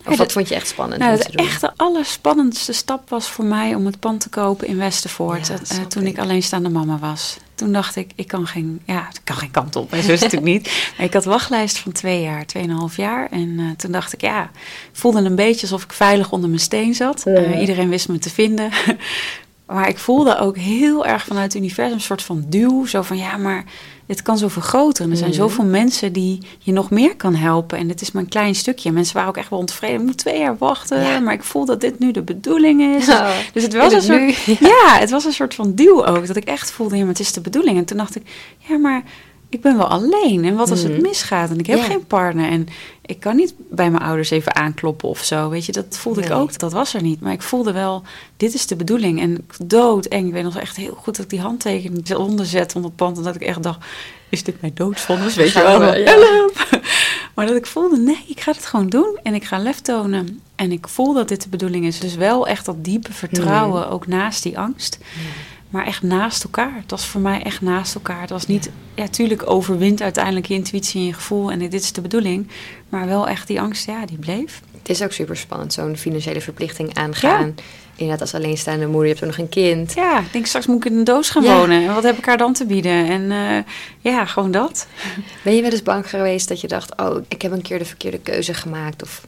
Of ja, wat vond je echt spannend? Nou, de echte allerspannendste stap was voor mij om het pand te kopen in Westervoort. Ja, uh, toen ik alleenstaande mama was. Toen dacht ik, ik kan geen, ja, ik kan geen kant op. Mijn zus natuurlijk niet. Maar ik had wachtlijst van twee jaar, tweeënhalf jaar. En uh, toen dacht ik, ja, voelde een beetje alsof ik veilig onder mijn steen zat. Ja. Uh, iedereen wist me te vinden. Maar ik voelde ook heel erg vanuit het universum een soort van duw. Zo van, ja, maar dit kan zo vergroten. Er zijn zoveel mensen die je nog meer kan helpen. En dit is maar een klein stukje. Mensen waren ook echt wel ontevreden. Ik moet twee jaar wachten. Ja. Maar ik voel dat dit nu de bedoeling is. Ja. Dus het was, is een het soort, ja. Ja, het was een soort van duw ook. Dat ik echt voelde, ja, maar het is de bedoeling. En toen dacht ik, ja, maar ik ben wel alleen. En wat als het misgaat? En ik heb ja. geen partner. En ik kan niet bij mijn ouders even aankloppen of zo. Weet je, dat voelde nee. ik ook. Dat was er niet. Maar ik voelde wel, dit is de bedoeling. En dood. En ik weet nog echt heel goed dat ik die handtekening onderzet onder het pand. En dat ik echt dacht, is dit mijn doodsvonnis? Weet je wel. We, ja. Help! Maar dat ik voelde, nee, ik ga het gewoon doen. En ik ga lef tonen. En ik voel dat dit de bedoeling is. Dus wel echt dat diepe vertrouwen. Nee. Ook naast die angst. Nee. Maar echt naast elkaar. Het was voor mij echt naast elkaar. Het was niet, ja, tuurlijk overwint uiteindelijk je intuïtie en je gevoel. En dit is de bedoeling. Maar wel echt die angst, ja, die bleef. Het is ook super spannend, zo'n financiële verplichting aangaan. Ja. Inderdaad, als alleenstaande moeder, je hebt ook nog een kind. Ja, ik denk straks moet ik in een doos gaan ja. wonen. En wat heb ik haar dan te bieden? En uh, ja, gewoon dat. Ben je wel eens bang geweest dat je dacht, oh, ik heb een keer de verkeerde keuze gemaakt? Of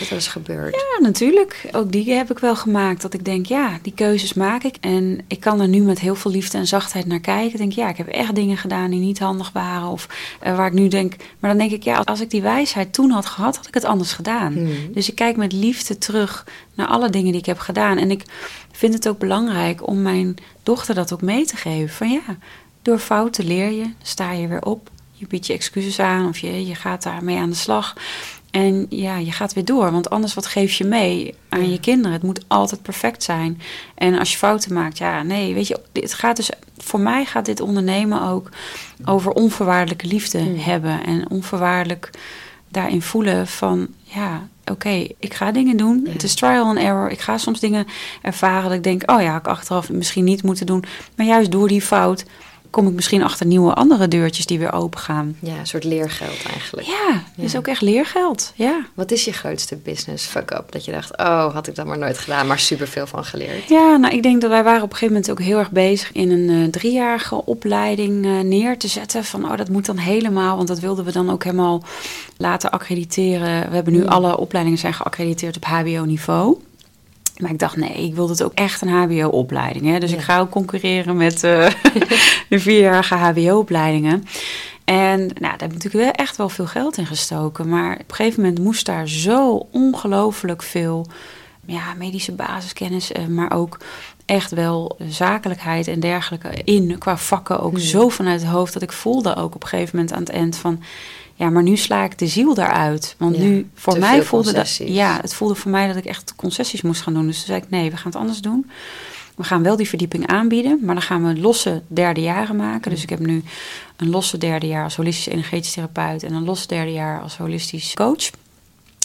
wat was gebeurd? Ja, natuurlijk. Ook die heb ik wel gemaakt. Dat ik denk, ja, die keuzes maak ik. En ik kan er nu met heel veel liefde en zachtheid naar kijken. Ik denk, ja, ik heb echt dingen gedaan die niet handig waren. Of uh, waar ik nu denk. Maar dan denk ik, ja, als ik die wijsheid toen had gehad, had ik het anders gedaan. Mm. Dus ik kijk met liefde terug naar alle dingen die ik heb gedaan. En ik vind het ook belangrijk om mijn dochter dat ook mee te geven. Van ja, door fouten leer je, sta je weer op. Je biedt je excuses aan of je, je gaat daarmee aan de slag. En ja, je gaat weer door. Want anders, wat geef je mee aan ja. je kinderen? Het moet altijd perfect zijn. En als je fouten maakt, ja, nee, weet je, het gaat dus, voor mij gaat dit ondernemen ook over onvoorwaardelijke liefde ja. hebben. En onvoorwaardelijk daarin voelen van, ja, oké, okay, ik ga dingen doen. Ja. Het is trial and error. Ik ga soms dingen ervaren dat ik denk, oh ja, ik achteraf misschien niet moeten doen. Maar juist door die fout kom ik misschien achter nieuwe andere deurtjes die weer open gaan. Ja, een soort leergeld eigenlijk. Ja, het ja. is ook echt leergeld, ja. Wat is je grootste business fuck-up? Dat je dacht, oh, had ik dat maar nooit gedaan, maar superveel van geleerd. Ja, nou, ik denk dat wij waren op een gegeven moment ook heel erg bezig in een uh, driejarige opleiding uh, neer te zetten. Van, oh, dat moet dan helemaal, want dat wilden we dan ook helemaal laten accrediteren. We hebben nu mm. alle opleidingen zijn geaccrediteerd op hbo-niveau. Maar ik dacht, nee, ik wilde het ook echt een hbo-opleiding. Hè? Dus ja. ik ga ook concurreren met uh, de vierjarige hbo-opleidingen. En nou, daar heb ik natuurlijk wel echt wel veel geld in gestoken. Maar op een gegeven moment moest daar zo ongelooflijk veel ja, medische basiskennis, uh, maar ook echt wel zakelijkheid en dergelijke in. Qua vakken ook ja. zo vanuit het hoofd dat ik voelde ook op een gegeven moment aan het eind van, ja, maar nu sla ik de ziel daaruit. Want ja, nu, voor mij voelde dat, ja, het voelde voor mij dat ik echt concessies moest gaan doen. Dus toen zei ik, nee, we gaan het anders doen. We gaan wel die verdieping aanbieden, maar dan gaan we losse derde jaren maken. Dus ik heb nu een losse derde jaar als holistisch energetisch therapeut en een losse derde jaar als holistisch coach.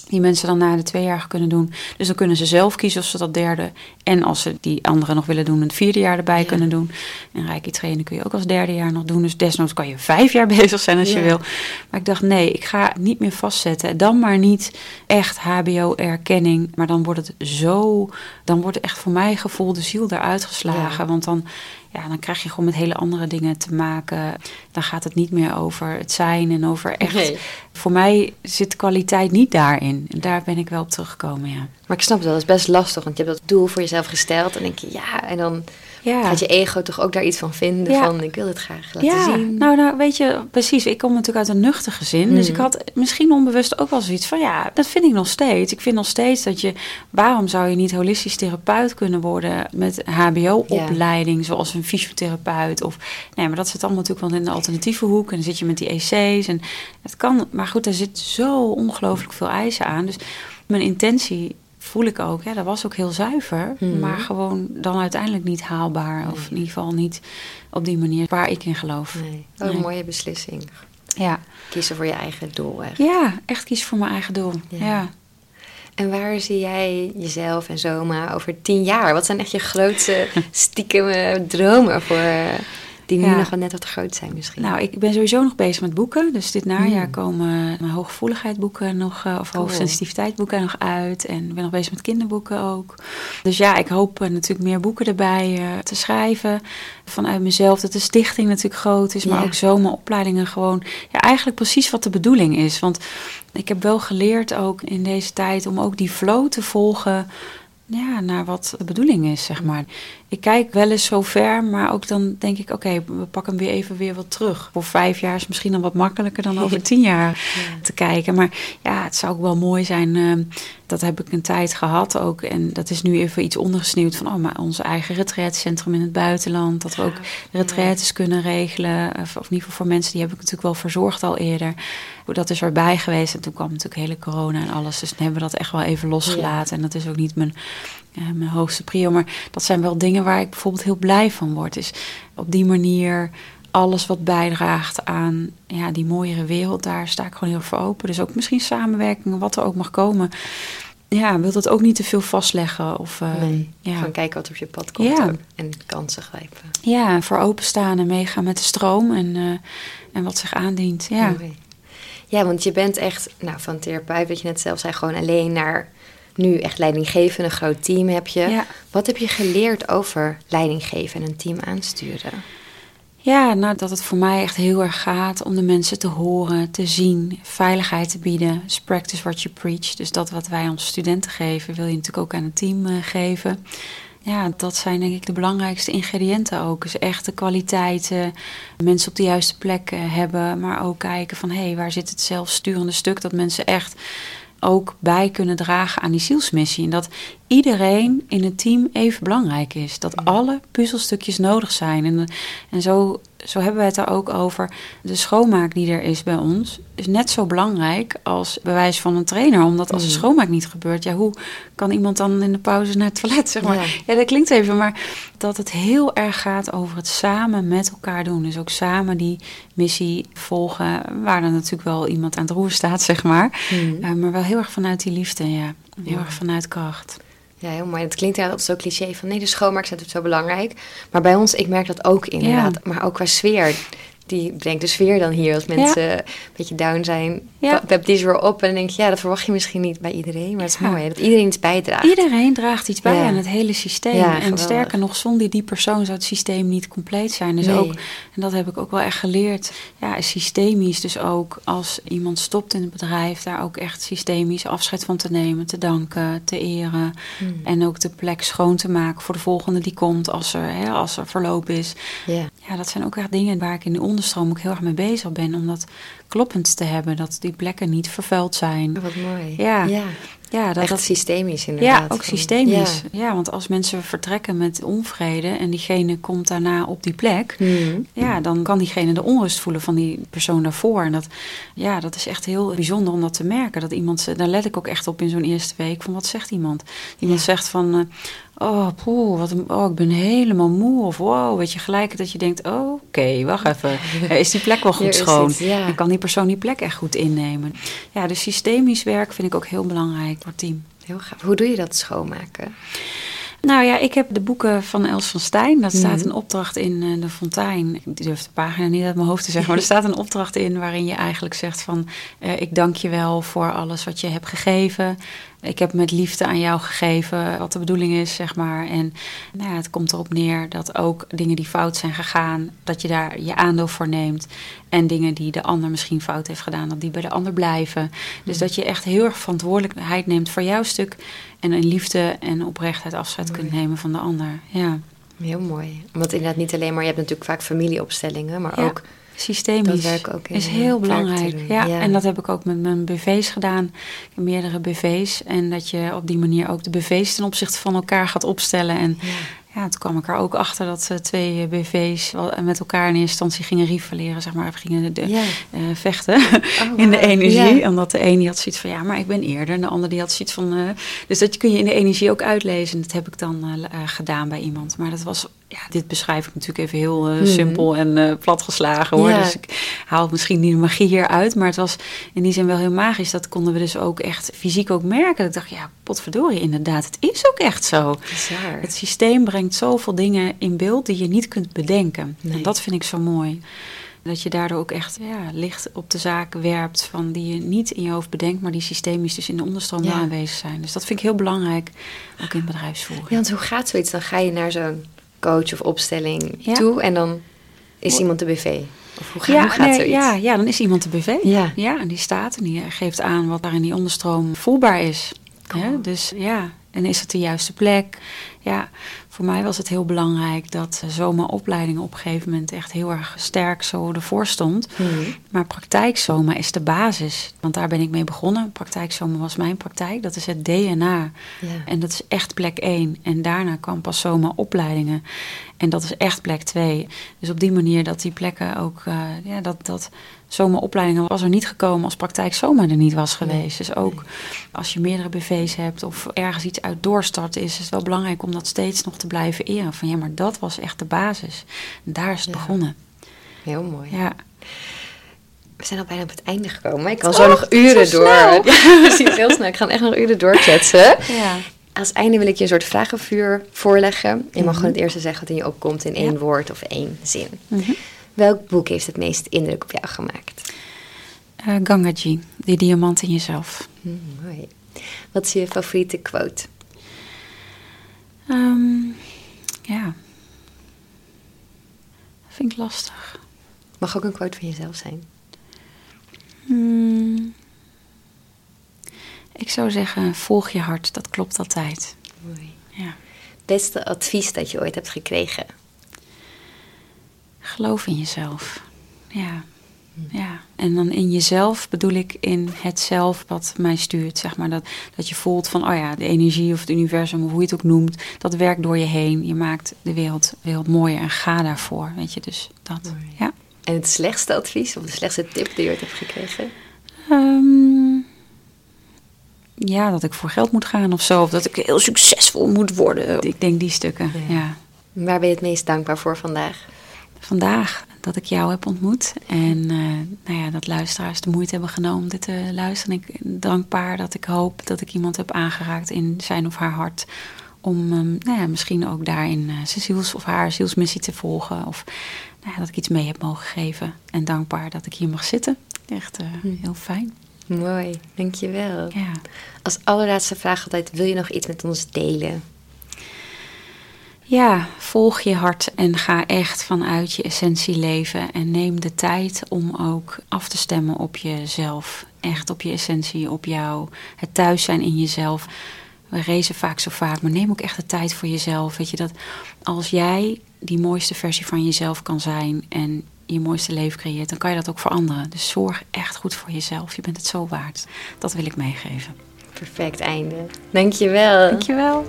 Die mensen dan na de twee jaar kunnen doen. Dus dan kunnen ze zelf kiezen of ze dat derde en als ze die andere nog willen doen, het vierde jaar erbij ja. kunnen doen. En Reiki trainen kun je ook als derde jaar nog doen. Dus desnoods kan je vijf jaar bezig zijn als ja. je wil. Maar ik dacht, nee, ik ga het niet meer vastzetten. Dan maar niet echt hbo-erkenning. Maar dan wordt het zo, dan wordt echt voor mij gevoel de ziel eruit geslagen. Ja. Want dan, ja, dan krijg je gewoon met hele andere dingen te maken. Dan gaat het niet meer over het zijn en over echt. Nee. Voor mij zit kwaliteit niet daarin. En daar ben ik wel op teruggekomen, ja. Maar ik snap het wel, dat is best lastig. Want je hebt dat doel voor jezelf gesteld. En denk je, ja, en dan ja. gaat je ego toch ook daar iets van vinden. Ja. Van, ik wil het graag laten ja. zien. Nou, nou, weet je, precies. Ik kom natuurlijk uit een nuchter gezin. Mm. Dus ik had misschien onbewust ook wel zoiets van, ja, dat vind ik nog steeds. Ik vind nog steeds dat je, waarom zou je niet holistisch therapeut kunnen worden met hbo-opleiding, ja. zoals een fysiotherapeut of, nee, maar dat zit allemaal natuurlijk wel in de alternatieve hoek. En dan zit je met die E C's en het kan, maar goed, daar zit zo ongelooflijk veel eisen aan. Dus mijn intentie voel ik ook, ja, dat was ook heel zuiver, hmm. maar gewoon dan uiteindelijk niet haalbaar. Nee. Of in ieder geval niet op die manier waar ik in geloof. Nee. Oh, nee. Een mooie beslissing. Ja. Kiezen voor je eigen doel, echt. Ja, echt kiezen voor mijn eigen doel, ja. ja. En waar zie jij jezelf en Zoma over tien jaar? Wat zijn echt je grootste stiekem dromen voor Die nu ja. nog wel net wat groot zijn misschien. Nou, ik ben sowieso nog bezig met boeken. Dus dit najaar mm. komen mijn hooggevoeligheid boeken nog... of cool. hoogsensitiviteit boeken nog uit. En ik ben nog bezig met kinderboeken ook. Dus ja, ik hoop natuurlijk meer boeken erbij uh, te schrijven. Vanuit mezelf dat de stichting natuurlijk groot is. Maar ja. ook zomeropleidingen gewoon... Ja, eigenlijk precies wat de bedoeling is. Want ik heb wel geleerd ook in deze tijd... om ook die flow te volgen... Ja, naar wat de bedoeling is, zeg maar. Ik kijk wel eens zo ver, maar ook dan denk ik... oké, okay, we pakken hem weer even weer wat terug. Voor vijf jaar is misschien dan wat makkelijker dan over tien jaar ja. te kijken. Maar ja, het zou ook wel mooi zijn... Uh, dat heb ik een tijd gehad ook. En dat is nu even iets ondergesneeuwd van... oh, maar ons eigen retraitecentrum in het buitenland. Dat we ook retraites ja. kunnen regelen. Of, of in ieder geval voor mensen, die heb ik natuurlijk wel verzorgd al eerder. Dat is erbij geweest. En toen kwam natuurlijk hele corona en alles. Dus toen hebben we dat echt wel even losgelaten. Ja. En dat is ook niet mijn... Uh, mijn hoogste prio, maar dat zijn wel dingen waar ik bijvoorbeeld heel blij van word. Dus op die manier alles wat bijdraagt aan ja, die mooiere wereld, daar sta ik gewoon heel voor open. Dus ook misschien samenwerkingen, wat er ook mag komen. Ja, wil dat ook niet te veel vastleggen. Of, uh, nee, ja. Gewoon kijken wat op je pad komt ja. en kansen grijpen. Ja, voor openstaan en meegaan met de stroom en, uh, en wat zich aandient. Ja. Okay. Ja, want je bent echt nou, van therapeut, wat je net zelf zei, gewoon alleen naar... Nu echt leidinggeven, een groot team heb je. Ja. Wat heb je geleerd over leidinggeven en een team aansturen? Ja, nou dat het voor mij echt heel erg gaat om de mensen te horen, te zien, veiligheid te bieden. It's practice what you preach. Dus dat wat wij onze studenten geven, wil je natuurlijk ook aan het team uh, geven. Ja, dat zijn denk ik de belangrijkste ingrediënten ook. Dus echt de kwaliteiten, mensen op de juiste plek uh, hebben. Maar ook kijken van, hé, hey, waar zit het zelfsturende stuk? Dat mensen echt... ook bij kunnen dragen aan die zielsmissie. En dat iedereen in het team even belangrijk is. Dat ja. alle puzzelstukjes nodig zijn. En, en zo, zo hebben we het er ook over. De schoonmaak die er is bij ons... is net zo belangrijk als bewijs van een trainer. Omdat als de schoonmaak niet gebeurt... ja, hoe kan iemand dan in de pauze naar het toilet? Zeg maar. ja. ja, dat klinkt even. Maar dat het heel erg gaat over het samen met elkaar doen. Dus ook samen die missie volgen... waar dan natuurlijk wel iemand aan het roer staat, zeg maar. Mm. Uh, maar wel heel erg vanuit die liefde, ja. Heel ja. erg vanuit kracht. Ja, heel mooi. Het klinkt altijd zo cliché van... nee, de schoonmaak is natuurlijk zo belangrijk. Maar bij ons, ik merk dat ook inderdaad. Ja. Maar ook qua sfeer... Die brengt de sfeer dan hier als mensen ja. een beetje down zijn. Ja. Pep die is weer op en dan denk je, ja, dat verwacht je misschien niet bij iedereen. Maar het is ja. mooi dat iedereen iets bijdraagt. Iedereen draagt iets bij ja. aan het hele systeem. Ja, en geweldig. Sterker nog, zonder die persoon zou het systeem niet compleet zijn. Dus nee. ook, en dat heb ik ook wel echt geleerd, ja, systemisch. Dus ook als iemand stopt in het bedrijf, daar ook echt systemisch afscheid van te nemen. Te danken, te eren. Hmm. En ook de plek schoon te maken voor de volgende die komt als er, hè, als er verloop is. Ja. ja, dat zijn ook echt dingen waar ik in de onderwijs... onderstroom ook heel erg mee bezig ben om dat kloppend te hebben, dat die plekken niet vervuild zijn. Wat mooi. Ja, ja. ja dat, echt dat, systemisch inderdaad. Ja, ook systemisch. Ja. ja, want als mensen vertrekken met onvrede en diegene komt daarna op die plek, mm. ja, dan kan diegene de onrust voelen van die persoon daarvoor. En dat, ja, dat is echt heel bijzonder om dat te merken. Dat iemand, daar let ik ook echt op in zo'n eerste week van wat zegt iemand. Iemand ja. zegt van. Uh, Oh, poeh, wat een, oh, ik ben helemaal moe. Of wow, weet je, gelijk dat je denkt... oh, oké, okay, wacht even. Is die plek wel goed schoon? Het, ja. En kan die persoon die plek echt goed innemen? Ja, dus systemisch werk vind ik ook heel belangrijk voor het team. Heel gaaf. Hoe doe je dat schoonmaken? Nou ja, ik heb de boeken van Els van Steijn. Daar staat een opdracht in de fontein. Ik durf de pagina niet uit mijn hoofd te zeggen. Maar er staat een opdracht in waarin je eigenlijk zegt van... Uh, ik dank je wel voor alles wat je hebt gegeven. Ik heb met liefde aan jou gegeven wat de bedoeling is, zeg maar. En nou ja, het komt erop neer dat ook dingen die fout zijn gegaan... dat je daar je aandeel voor neemt. En dingen die de ander misschien fout heeft gedaan... dat die bij de ander blijven. Dus dat je echt heel erg verantwoordelijkheid neemt voor jouw stuk... en in liefde en oprechtheid afscheid kunt nemen van de ander. Ja. Heel mooi. Want inderdaad niet alleen maar... je hebt natuurlijk vaak familieopstellingen, maar ja. ook... Systemisch dat ook in, is heel belangrijk. Ja, ja. En dat heb ik ook met mijn B V's gedaan. Meerdere B V's. En dat je op die manier ook de B V's ten opzichte van elkaar gaat opstellen. En ja, ja toen kwam ik er ook achter dat twee B V's met elkaar in eerste instantie gingen rivaleren. Zeg maar, gingen de, ja. uh, vechten oh, wow. in de energie. Ja. Omdat de een die had zoiets van, ja, maar ik ben eerder. En de ander die had zoiets van... Uh, dus dat kun je in de energie ook uitlezen. Dat heb ik dan uh, gedaan bij iemand. Maar dat was... ja, dit beschrijf ik natuurlijk even heel uh, mm. simpel en uh, platgeslagen hoor. Ja. Dus ik haal misschien niet de magie hier uit. Maar het was in die zin wel heel magisch. Dat konden we dus ook echt fysiek ook merken. Ik dacht, ja, potverdorie, inderdaad. Het is ook echt zo. Bizar. Het systeem brengt zoveel dingen in beeld die je niet kunt bedenken. Nee. En dat vind ik zo mooi. Dat je daardoor ook echt ja, licht op de zaak werpt van die je niet in je hoofd bedenkt, maar die systemisch dus in de onderstroom ja. aanwezig zijn. Dus dat vind ik heel belangrijk, ook in bedrijfsvoering. Ja, want hoe gaat zoiets? Dan ga je naar zo'n coach of opstelling ja. toe en dan is iemand de B V. Of hoe, ga, ja, hoe gaat nee, zoiets? Ja, ja, dan is iemand de B V. Ja. ja, en die staat en die geeft aan wat daar in die onderstroom voelbaar is. Cool. Ja, dus ja, en is het de juiste plek? Ja. Voor mij was het heel belangrijk dat Zoma Opleidingen op een gegeven moment echt heel erg sterk zo ervoor stond. Mm-hmm. Maar praktijkzoma is de basis, want daar ben ik mee begonnen. Praktijkzoma was mijn praktijk, dat is het D N A. Yeah. En dat is echt plek één. En daarna kwam pas Zoma Opleidingen. En dat is echt plek twee. Dus op die manier dat die plekken ook... Uh, ja, dat, dat Zoma Opleidingen was er niet gekomen als praktijkzoma er niet was geweest. Nee. Dus ook als je meerdere B V's hebt of ergens iets uit doorstart is, is het wel belangrijk om dat steeds nog te blijven eren. Van ja, maar dat was echt de basis. En daar is het ja. begonnen. Heel mooi. Ja. We zijn al bijna op het einde gekomen. Ik kan oh, zo nog uren zo door. Ja, precies, heel snel. Ik ga echt nog uren doorkletsen. Ja. Als einde wil ik je een soort vragenvuur voorleggen. Je mag mm-hmm. gewoon het eerste zeggen wat in je opkomt in één ja. woord of één zin. Mm-hmm. Welk boek heeft het meest indruk op jou gemaakt? Uh, Gangaji, die diamant in jezelf. Mm, mooi. Wat is je favoriete quote? Um, ja, dat vind ik lastig. Mag ook een quote van jezelf zijn. Hmm. Ik zou zeggen, volg je hart, dat klopt altijd. Mooi. Ja. Beste advies dat je ooit hebt gekregen? Geloof in jezelf. Ja. Ja, en dan in jezelf bedoel ik in het zelf wat mij stuurt. Zeg maar dat, dat je voelt van, oh ja, de energie of het universum of hoe je het ook noemt, dat werkt door je heen. Je maakt de wereld, wereld mooier en ga daarvoor, weet je, dus dat. Ja. En het slechtste advies of de slechtste tip die je ooit hebt gekregen? Um, ja, dat ik voor geld moet gaan of zo, of dat ik heel succesvol moet worden. Ik denk die stukken, ja. ja. Waar ben je het meest dankbaar voor vandaag? Vandaag dat ik jou heb ontmoet en uh, nou ja, dat luisteraars de moeite hebben genomen om dit te luisteren. Ik ben dankbaar dat ik hoop dat ik iemand heb aangeraakt in zijn of haar hart om um, nou ja, misschien ook daarin uh, zijn ziels of haar zielsmissie te volgen of nou ja, dat ik iets mee heb mogen geven. En dankbaar dat ik hier mag zitten. Echt uh, mm. heel fijn. Mooi, dankjewel. Ja. Als allerlaatste vraag altijd, wil je nog iets met ons delen? Ja, volg je hart en ga echt vanuit je essentie leven. En neem de tijd om ook af te stemmen op jezelf. Echt op je essentie, op jou. Het thuis zijn in jezelf. We racen vaak zo vaak, maar neem ook echt de tijd voor jezelf. Weet je, dat als jij die mooiste versie van jezelf kan zijn en je mooiste leven creëert, dan kan je dat ook voor anderen. Dus zorg echt goed voor jezelf. Je bent het zo waard. Dat wil ik meegeven. Perfect einde. Dankjewel. Dankjewel.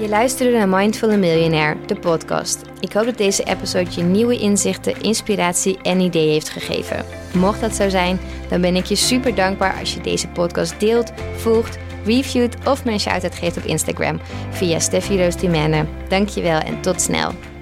Je luisterde naar Mindful en Millionaire, de podcast. Ik hoop dat deze episode je nieuwe inzichten, inspiratie en ideeën heeft gegeven. Mocht dat zo zijn, dan ben ik je super dankbaar als je deze podcast deelt, volgt, reviewt of me een shout-out geeft op Instagram via Steffy Roosdumaine. Dankjewel en tot snel.